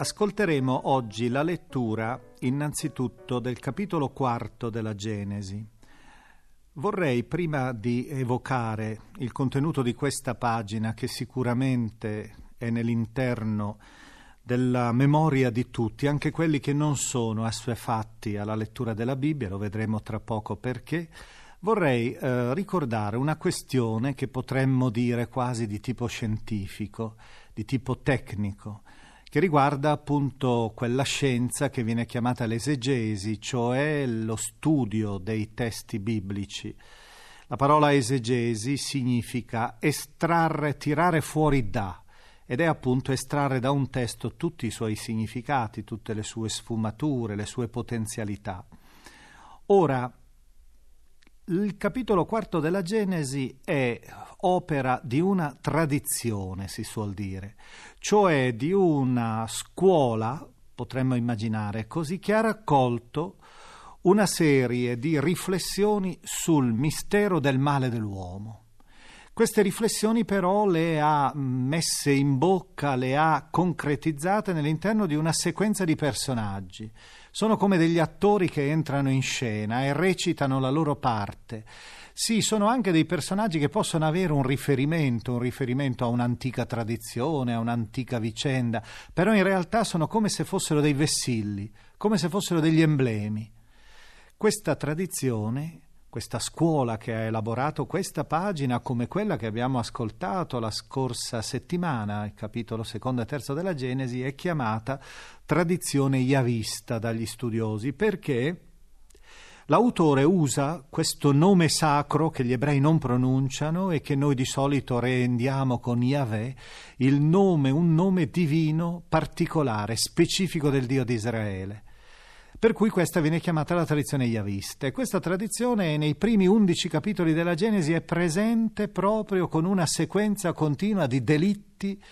Ascolteremo oggi la lettura innanzitutto del capitolo quarto della Genesi. Vorrei, prima di evocare il contenuto di questa pagina, che sicuramente è nell'interno della memoria di tutti, anche quelli che non sono assuefatti alla lettura della Bibbia, lo vedremo tra poco perché, vorrei ricordare una questione che potremmo dire quasi di tipo scientifico, di tipo tecnico, che riguarda appunto quella scienza che viene chiamata l'esegesi, cioè lo studio dei testi biblici. La parola esegesi significa estrarre, tirare fuori da, ed è appunto estrarre da un testo tutti i suoi significati, tutte le sue sfumature, le sue potenzialità. Ora, il capitolo quarto della Genesi è opera di una tradizione, si suol dire, cioè di una scuola, potremmo immaginare così, che ha raccolto una serie di riflessioni sul mistero del male dell'uomo. Queste riflessioni però le ha messe in bocca, le ha concretizzate nell'interno di una sequenza di personaggi. Sono come degli attori che entrano in scena e recitano la loro parte. Sì, sono anche dei personaggi che possono avere un riferimento a un'antica tradizione, a un'antica vicenda, però in realtà sono come se fossero dei vessilli, come se fossero degli emblemi. Questa tradizione, questa scuola che ha elaborato questa pagina, come quella che abbiamo ascoltato la scorsa settimana, il capitolo secondo e terzo della Genesi, è chiamata tradizione yavista dagli studiosi, perché l'autore usa questo nome sacro che gli ebrei non pronunciano e che noi di solito rendiamo con Yahweh, il nome, un nome divino particolare, specifico del Dio di Israele. Per cui questa viene chiamata la tradizione yavista. E questa tradizione nei primi 11 capitoli della Genesi è presente proprio con una sequenza continua di delitti,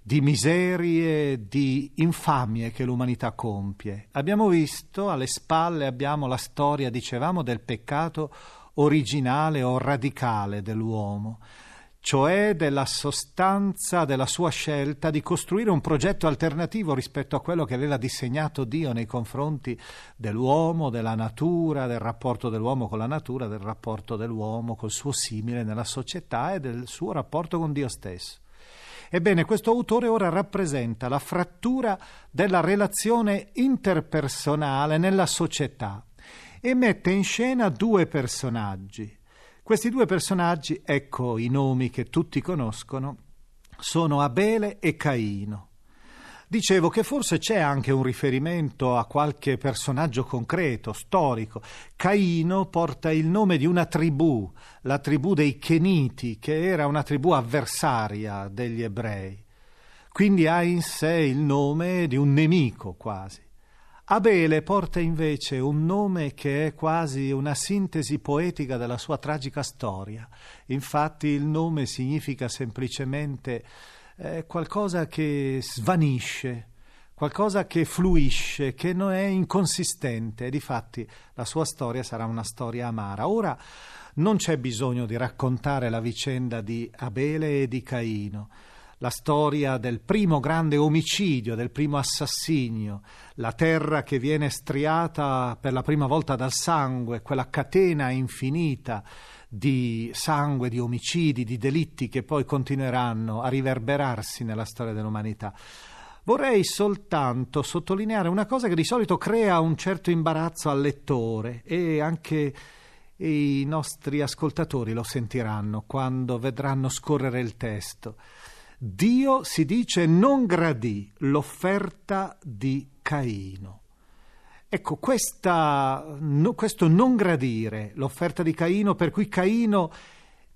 di miserie, di infamie che l'umanità compie. Abbiamo visto, alle spalle abbiamo la storia, dicevamo, del peccato originale o radicale dell'uomo, cioè della sostanza della sua scelta di costruire un progetto alternativo rispetto a quello che aveva disegnato Dio nei confronti dell'uomo, della natura, del rapporto dell'uomo con la natura, del rapporto dell'uomo col suo simile nella società e del suo rapporto con Dio stesso. Ebbene, questo autore ora rappresenta la frattura della relazione interpersonale nella società e mette in scena due personaggi. Questi due personaggi, ecco i nomi che tutti conoscono, sono Abele e Caino. Dicevo che forse c'è anche un riferimento a qualche personaggio concreto, storico. Caino porta il nome di una tribù, la tribù dei Keniti, che era una tribù avversaria degli ebrei. Quindi ha in sé il nome di un nemico quasi. Abele porta invece un nome che è quasi una sintesi poetica della sua tragica storia. Infatti il nome significa semplicemente qualcosa che svanisce, qualcosa che fluisce, che non è inconsistente, e difatti la sua storia sarà una storia amara. Ora non c'è bisogno di raccontare la vicenda di Abele e di Caino, la storia del primo grande omicidio, del primo assassinio, la terra che viene striata per la prima volta dal sangue, quella catena infinita di sangue, di omicidi, di delitti che poi continueranno a riverberarsi nella storia dell'umanità. Vorrei soltanto sottolineare una cosa che di solito crea un certo imbarazzo al lettore, e anche i nostri ascoltatori lo sentiranno quando vedranno scorrere il testo. Dio, si dice, non gradì l'offerta di Caino. Ecco, questo non gradire l'offerta di Caino, per cui Caino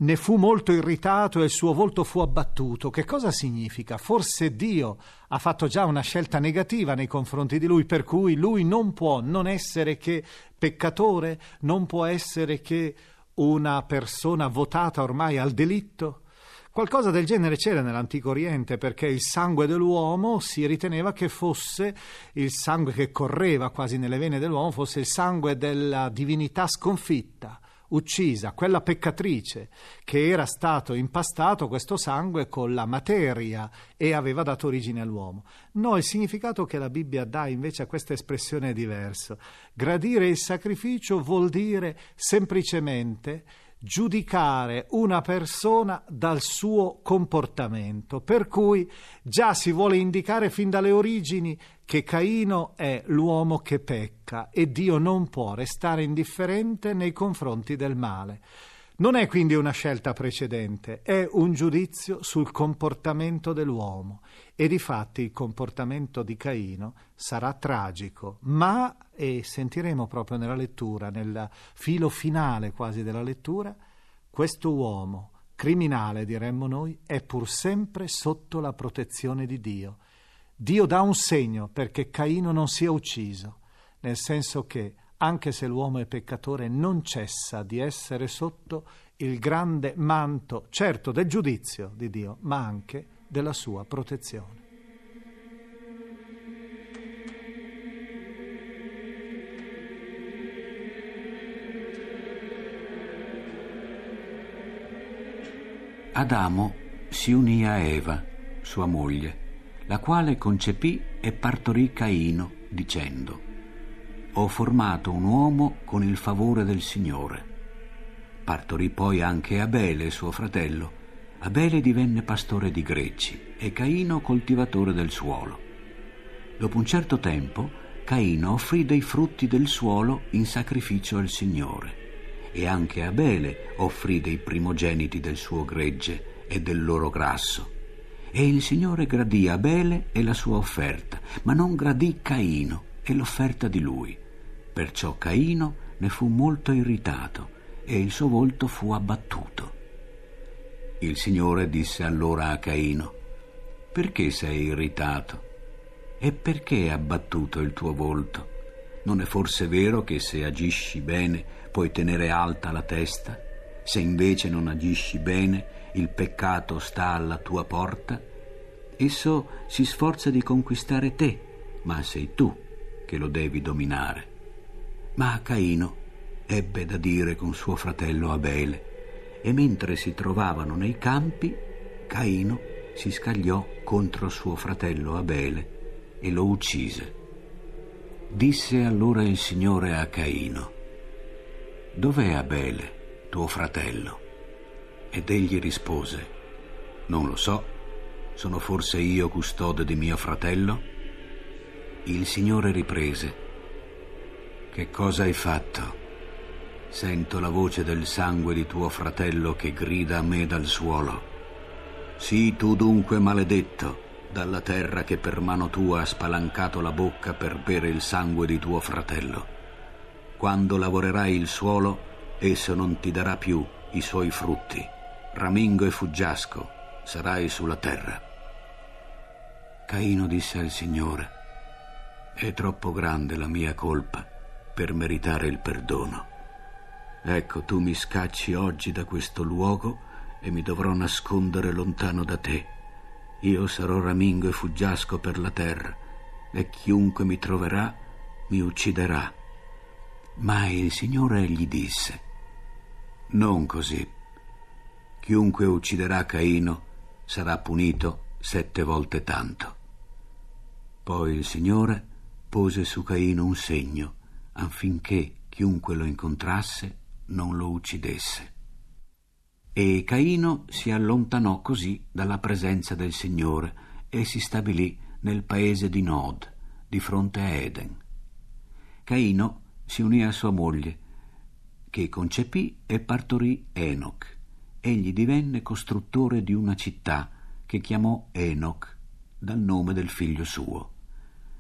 Ne fu molto irritato e il suo volto fu abbattuto. Che cosa significa? Forse Dio ha fatto già una scelta negativa nei confronti di lui, per cui lui non può non essere che peccatore, non può essere che una persona votata ormai al delitto. Qualcosa del genere c'era nell'Antico Oriente, perché il sangue dell'uomo si riteneva che fosse il sangue che correva quasi nelle vene dell'uomo, fosse il sangue della divinità sconfitta, uccisa, quella peccatrice, che era stato impastato questo sangue con la materia e aveva dato origine all'uomo. No, il significato che la Bibbia dà invece a questa espressione è diverso. Gradire il sacrificio vuol dire semplicemente giudicare una persona dal suo comportamento, per cui già si vuole indicare fin dalle origini che Caino è l'uomo che pecca e Dio non può restare indifferente nei confronti del male. Non è quindi una scelta precedente, è un giudizio sul comportamento dell'uomo, e difatti il comportamento di Caino sarà tragico, ma, e sentiremo proprio nella lettura, nel filo finale quasi della lettura, questo uomo, criminale diremmo noi, è pur sempre sotto la protezione di Dio. Dio dà un segno perché Caino non sia ucciso, nel senso che anche se l'uomo è peccatore, non cessa di essere sotto il grande manto, certo del giudizio di Dio, ma anche della sua protezione. Adamo si unì a Eva, sua moglie, la quale concepì e partorì Caino, dicendo: «Ho formato un uomo con il favore del Signore». Partorì poi anche Abele, suo fratello. Abele divenne pastore di grecci e Caino coltivatore del suolo. Dopo un certo tempo, Caino offrì dei frutti del suolo in sacrificio al Signore, e anche Abele offrì dei primogeniti del suo gregge e del loro grasso. E il Signore gradì Abele e la sua offerta, ma non gradì Caino e l'offerta di lui. Perciò Caino ne fu molto irritato e il suo volto fu abbattuto. Il Signore disse allora a Caino: «Perché sei irritato? E perché è abbattuto il tuo volto? Non è forse vero che se agisci bene puoi tenere alta la testa? Se invece non agisci bene, il peccato sta alla tua porta. Esso si sforza di conquistare te, ma sei tu che lo devi dominare». Ma Caino ebbe da dire con suo fratello Abele, e mentre si trovavano nei campi, Caino si scagliò contro suo fratello Abele e lo uccise. Disse allora il Signore a Caino: «Dov'è Abele, tuo fratello?» Ed egli rispose: «Non lo so, sono forse io custode di mio fratello?» Il Signore riprese: «Che cosa hai fatto? Sento la voce del sangue di tuo fratello che grida a me dal suolo. Sii tu dunque maledetto dalla terra che per mano tua ha spalancato la bocca per bere il sangue di tuo fratello. Quando lavorerai il suolo, esso non ti darà più i suoi frutti. Ramingo e fuggiasco sarai sulla terra». Caino disse al Signore: «È troppo grande la mia colpa per meritare il perdono. Ecco, tu mi scacci oggi da questo luogo e mi dovrò nascondere lontano da te. Io sarò ramingo e fuggiasco per la terra, e chiunque mi troverà mi ucciderà». Ma il Signore gli disse: «Non così. Chiunque ucciderà Caino sarà punito 7 volte tanto». Poi il Signore pose su Caino un segno affinché chiunque lo incontrasse non lo uccidesse. E Caino si allontanò così dalla presenza del Signore e si stabilì nel paese di Nod, di fronte a Eden. Caino si unì a sua moglie, che concepì e partorì Enoch. Egli divenne costruttore di una città che chiamò Enoch, dal nome del figlio suo.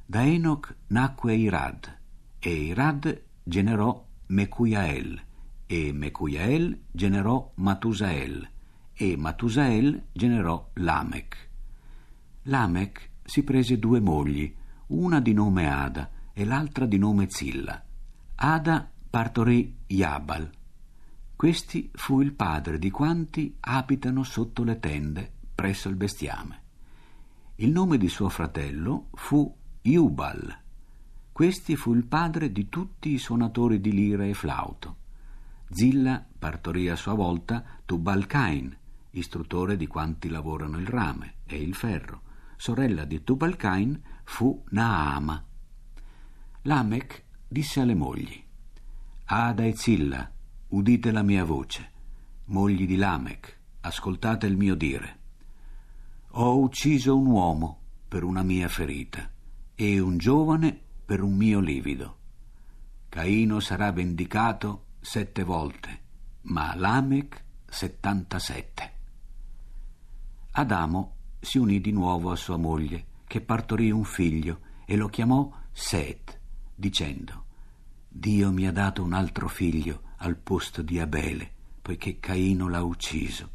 Da Enoch nacque Irad, e Irad generò Mecujael, e Mecujael generò Matusael e Matusael generò Lamech. Lamech si prese due mogli, una di nome Ada e l'altra di nome Zilla. Ada partorì Jabal. Questi fu il padre di quanti abitano sotto le tende presso il bestiame. Il nome di suo fratello fu Jubal. Questi fu il padre di tutti i suonatori di lira e flauto. Zilla partorì a sua volta Tubal-Cain, istruttore di quanti lavorano il rame e il ferro. Sorella di Tubal-Cain fu Naama. Lamech disse alle mogli: Ada e Zilla, udite la mia voce. Mogli di Lamech, ascoltate il mio dire. Ho ucciso un uomo per una mia ferita e un giovane per un mio livido. Caino sarà vendicato 7 volte, ma Lamech 77. Adamo si unì di nuovo a sua moglie, che partorì un figlio e lo chiamò Set, dicendo: Dio mi ha dato un altro figlio al posto di Abele, poiché Caino l'ha ucciso.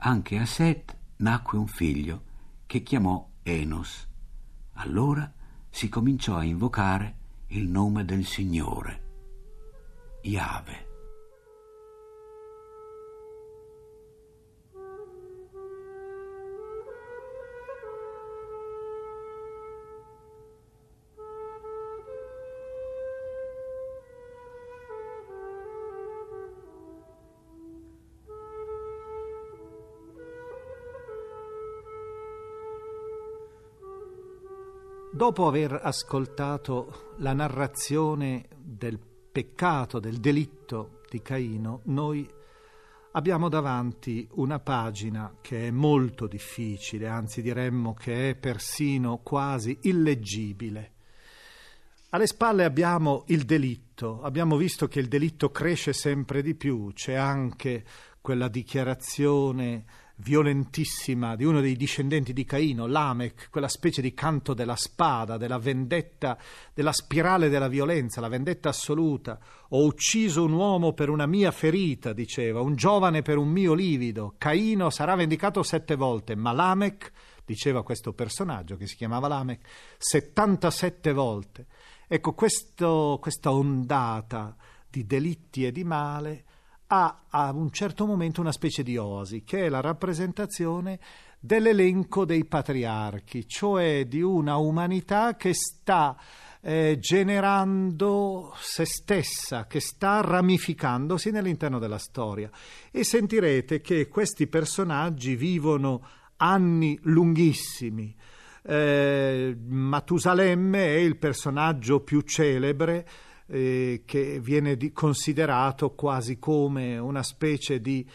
Anche a Set nacque un figlio che chiamò Enos. Allora si cominciò a invocare il nome del Signore, Yahweh. Dopo aver ascoltato la narrazione del peccato, del delitto di Caino, noi abbiamo davanti una pagina che è molto difficile, anzi diremmo che è persino quasi illeggibile. Alle spalle abbiamo il delitto, abbiamo visto che il delitto cresce sempre di più, c'è anche quella dichiarazione violentissima di uno dei discendenti di Caino, Lamech, quella specie di canto della spada, della vendetta, della spirale della violenza, la vendetta assoluta. Ho ucciso un uomo per una mia ferita, diceva, un giovane per un mio livido. Caino sarà vendicato 7 volte, ma Lamech, diceva questo personaggio che si chiamava Lamech, 77 volte. Ecco, questa ondata di delitti e di male ha a un certo momento una specie di oasi, che è la rappresentazione dell'elenco dei patriarchi, cioè di una umanità che sta generando se stessa, che sta ramificandosi nell'interno della storia. E sentirete che questi personaggi vivono anni lunghissimi. Matusalemme è il personaggio più celebre, che viene considerato quasi come una specie di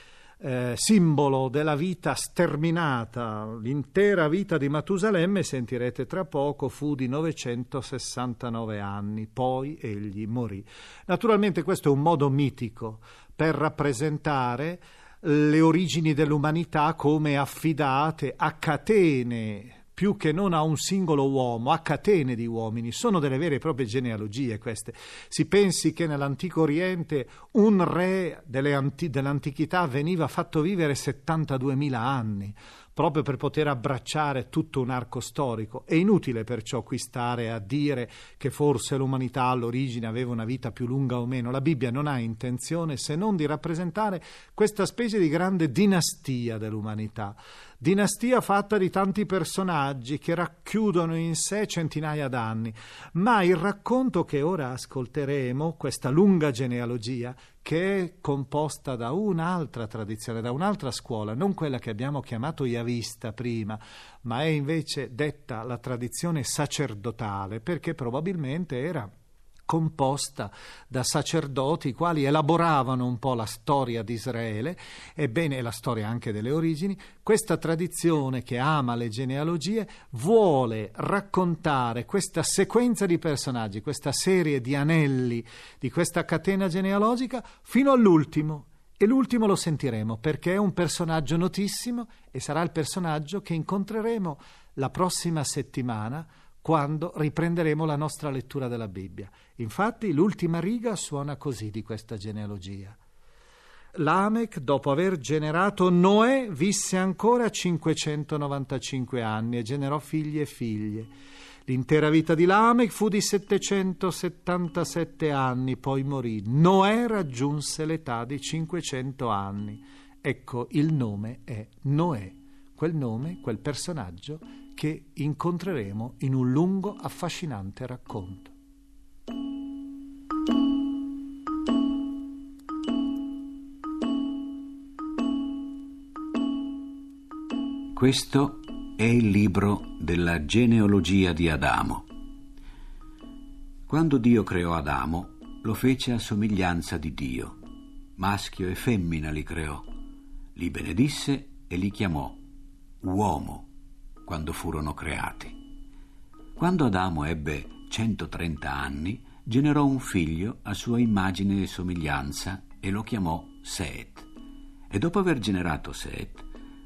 simbolo della vita sterminata. L'intera vita di Matusalemme, sentirete tra poco, fu di 969 anni, poi egli morì. Naturalmente questo è un modo mitico per rappresentare le origini dell'umanità come affidate a catene, più che non a un singolo uomo, a catene di uomini. Sono delle vere e proprie genealogie queste. Si pensi che nell'Antico Oriente un re dell'antichità veniva fatto vivere 72.000 anni, proprio per poter abbracciare tutto un arco storico. È inutile perciò qui stare a dire che forse l'umanità all'origine aveva una vita più lunga o meno. La Bibbia non ha intenzione se non di rappresentare questa specie di grande dinastia dell'umanità, dinastia fatta di tanti personaggi che racchiudono in sé centinaia d'anni. Ma il racconto che ora ascolteremo, questa lunga genealogia, che è composta da un'altra tradizione, da un'altra scuola, non quella che abbiamo chiamato yavista prima, ma è invece detta la tradizione sacerdotale, perché probabilmente era composta da sacerdoti i quali elaboravano un po' la storia di Israele, ebbene la storia anche delle origini. Questa tradizione, che ama le genealogie, vuole raccontare questa sequenza di personaggi, questa serie di anelli di questa catena genealogica fino all'ultimo. E l'ultimo lo sentiremo perché è un personaggio notissimo e sarà il personaggio che incontreremo la prossima settimana, quando riprenderemo la nostra lettura della Bibbia. Infatti l'ultima riga suona così di questa genealogia. Lamech, dopo aver generato Noè, visse ancora 595 anni e generò figli e figlie. L'intera vita di Lamech fu di 777 anni, poi morì. Noè raggiunse l'età di 500 anni. Ecco, il nome è Noè, quel nome, quel personaggio che incontreremo in un lungo, affascinante racconto. Questo è il libro della genealogia di Adamo. Quando Dio creò Adamo, lo fece a somiglianza di Dio. Maschio e femmina li creò, li benedisse e li chiamò uomo quando furono creati. Quando Adamo ebbe 130 anni, generò un figlio a sua immagine e somiglianza e lo chiamò Set. E dopo aver generato Set,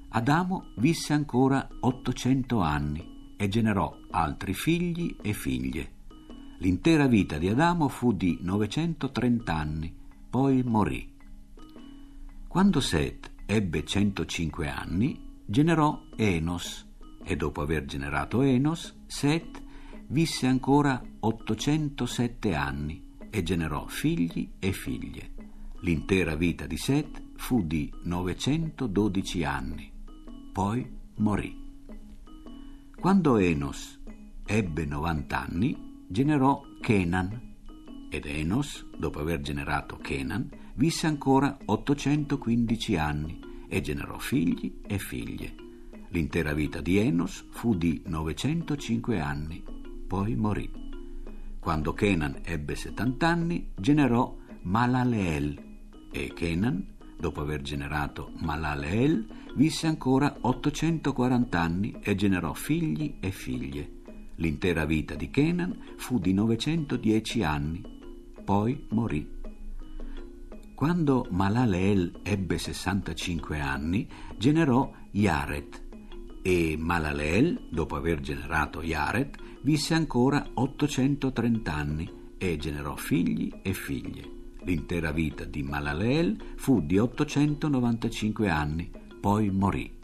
Adamo visse ancora 800 anni e generò altri figli e figlie. L'intera vita di Adamo fu di 930 anni, poi morì. Quando Set ebbe 105 anni, generò Enos, e dopo aver generato Enos, Set visse ancora 807 anni e generò figli e figlie. L'intera vita di Set fu di 912 anni. Poi morì. Quando Enos ebbe 90 anni, generò Kenan, ed Enos, dopo aver generato Kenan, visse ancora 815 anni e generò figli e figlie. L'intera vita di Enos fu di 905 anni, poi morì. Quando Kenan ebbe 70 anni, generò Malaleel, e Kenan, dopo aver generato Malaleel, visse ancora 840 anni e generò figli e figlie. L'intera vita di Kenan fu di 910 anni, poi morì. Quando Malaleel ebbe 65 anni, generò Yared, e Malaleel, dopo aver generato Yared, visse ancora 830 anni e generò figli e figlie. L'intera vita di Malaleel fu di 895 anni, poi morì.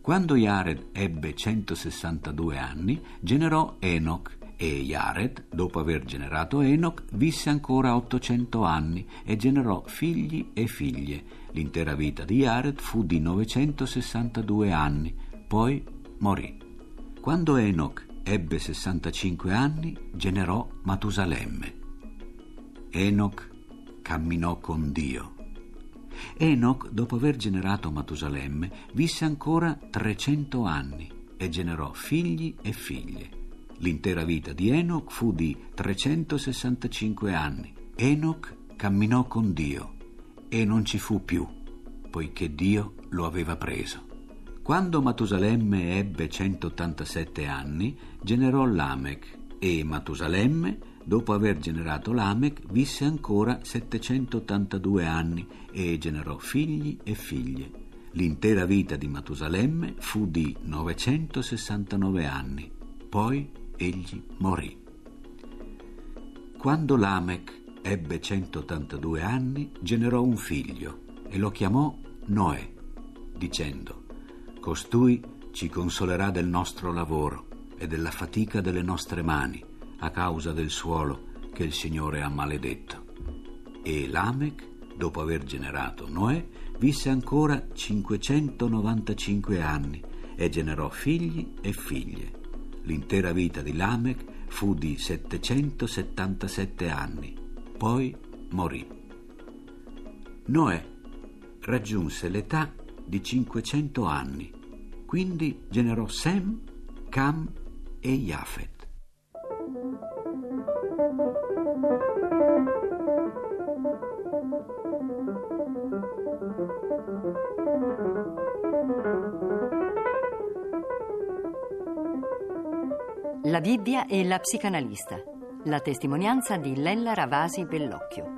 Quando Yared ebbe 162 anni, generò Enoch, e Yared, dopo aver generato Enoch, visse ancora 800 anni e generò figli e figlie. L'intera vita di Yared fu di 962 anni, poi morì. Quando Enoch ebbe 65 anni, generò Matusalemme. Enoch camminò con Dio. Enoch, dopo aver generato Matusalemme, visse ancora 300 anni e generò figli e figlie. L'intera vita di Enoch fu di 365 anni. Enoch camminò con Dio e non ci fu più, poiché Dio lo aveva preso. Quando Matusalemme ebbe 187 anni, generò Lamech, e Matusalemme, dopo aver generato Lamech, visse ancora 782 anni e generò figli e figlie. L'intera vita di Matusalemme fu di 969 anni. Poi egli morì. Quando Lamech ebbe 182 anni, generò un figlio e lo chiamò Noè, dicendo: «Costui ci consolerà del nostro lavoro e della fatica delle nostre mani, a causa del suolo che il Signore ha maledetto». E Lamech, dopo aver generato Noè, visse ancora 595 anni e generò figli e figlie. L'intera vita di Lamech fu di 777 anni, poi morì. Noè raggiunse l'età di 500 anni, quindi generò Sem, Cam e Jafet. La Bibbia e la psicanalista. La testimonianza di Lella Ravasi Bellocchio.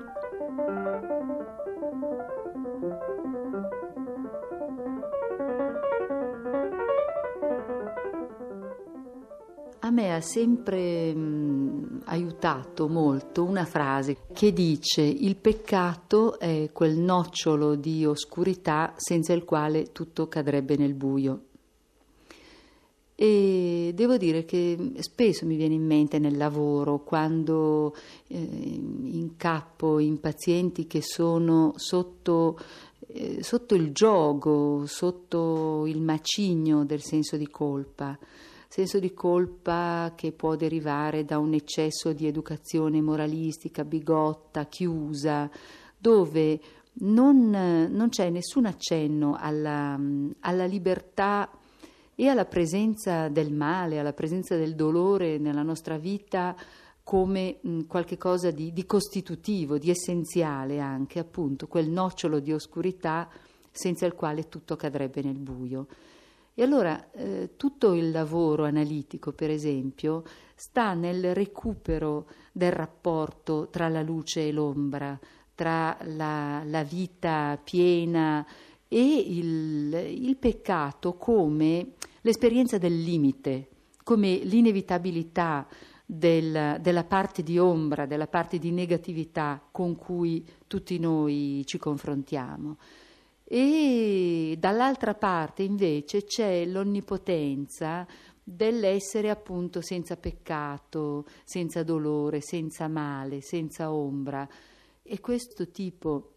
A me me ha sempre aiutato molto una frase che dice: il peccato è quel nocciolo di oscurità senza il quale tutto cadrebbe nel buio. E devo dire che spesso mi viene in mente nel lavoro, quando incappo in pazienti che sono sotto il giogo, sotto il macigno del senso di colpa che può derivare da un eccesso di educazione moralistica, bigotta, chiusa, dove non c'è nessun accenno alla libertà e alla presenza del male, alla presenza del dolore nella nostra vita come qualche cosa di costitutivo, di essenziale anche, appunto, quel nocciolo di oscurità senza il quale tutto cadrebbe nel buio. E allora tutto il lavoro analitico, per esempio, sta nel recupero del rapporto tra la luce e l'ombra, tra la vita piena e il peccato come l'esperienza del limite, come l'inevitabilità della parte di ombra, della parte di negatività con cui tutti noi ci confrontiamo. E dall'altra parte invece c'è l'onnipotenza dell'essere appunto senza peccato, senza dolore, senza male, senza ombra. E questo tipo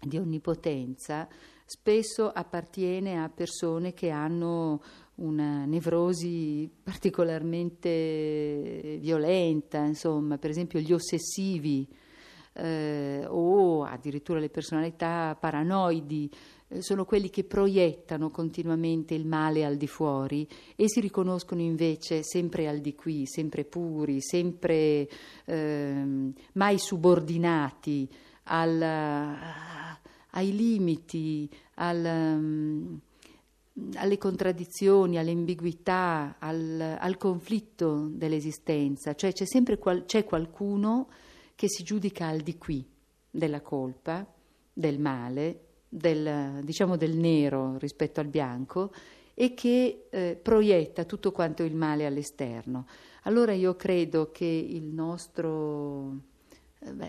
di onnipotenza spesso appartiene a persone che hanno una nevrosi particolarmente violenta, insomma, per esempio gli ossessivi o addirittura le personalità paranoidi, sono quelli che proiettano continuamente il male al di fuori e si riconoscono invece sempre al di qui, sempre puri, sempre mai subordinati ai limiti, alle contraddizioni, all'ambiguità, al conflitto dell'esistenza. Cioè c'è sempre c'è qualcuno che si giudica al di qui della colpa, del male, del nero rispetto al bianco, e che proietta tutto quanto il male all'esterno. Allora io credo che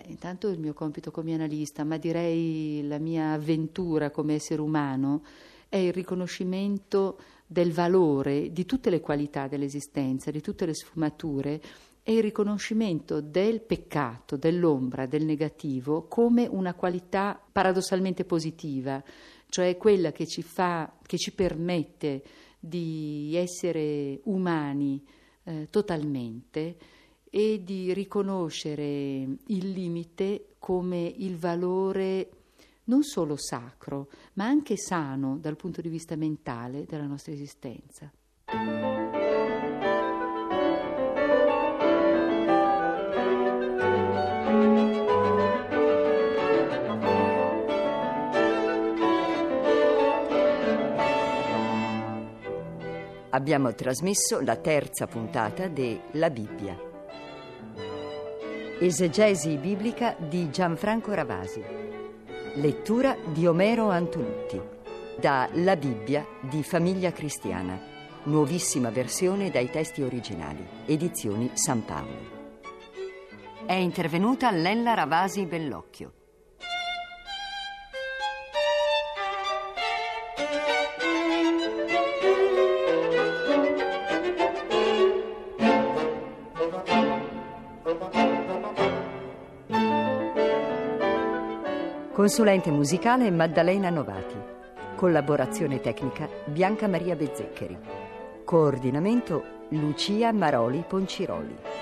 intanto il mio compito come analista, ma direi la mia avventura come essere umano, è il riconoscimento del valore di tutte le qualità dell'esistenza, di tutte le sfumature, e il riconoscimento del peccato, dell'ombra, del negativo come una qualità paradossalmente positiva, cioè quella che ci permette di essere umani totalmente, e di riconoscere il limite come il valore non solo sacro, ma anche sano dal punto di vista mentale della nostra esistenza. Abbiamo trasmesso la terza puntata de La Bibbia. Esegesi biblica di Gianfranco Ravasi. Lettura di Omero Antonutti. Da La Bibbia di Famiglia Cristiana. Nuovissima versione dai testi originali. Edizioni San Paolo. È intervenuta Lella Ravasi Bellocchio. Consulente musicale Maddalena Novati. Collaborazione tecnica Bianca Maria Bezzeccheri. Coordinamento Lucia Maroli Ponciroli.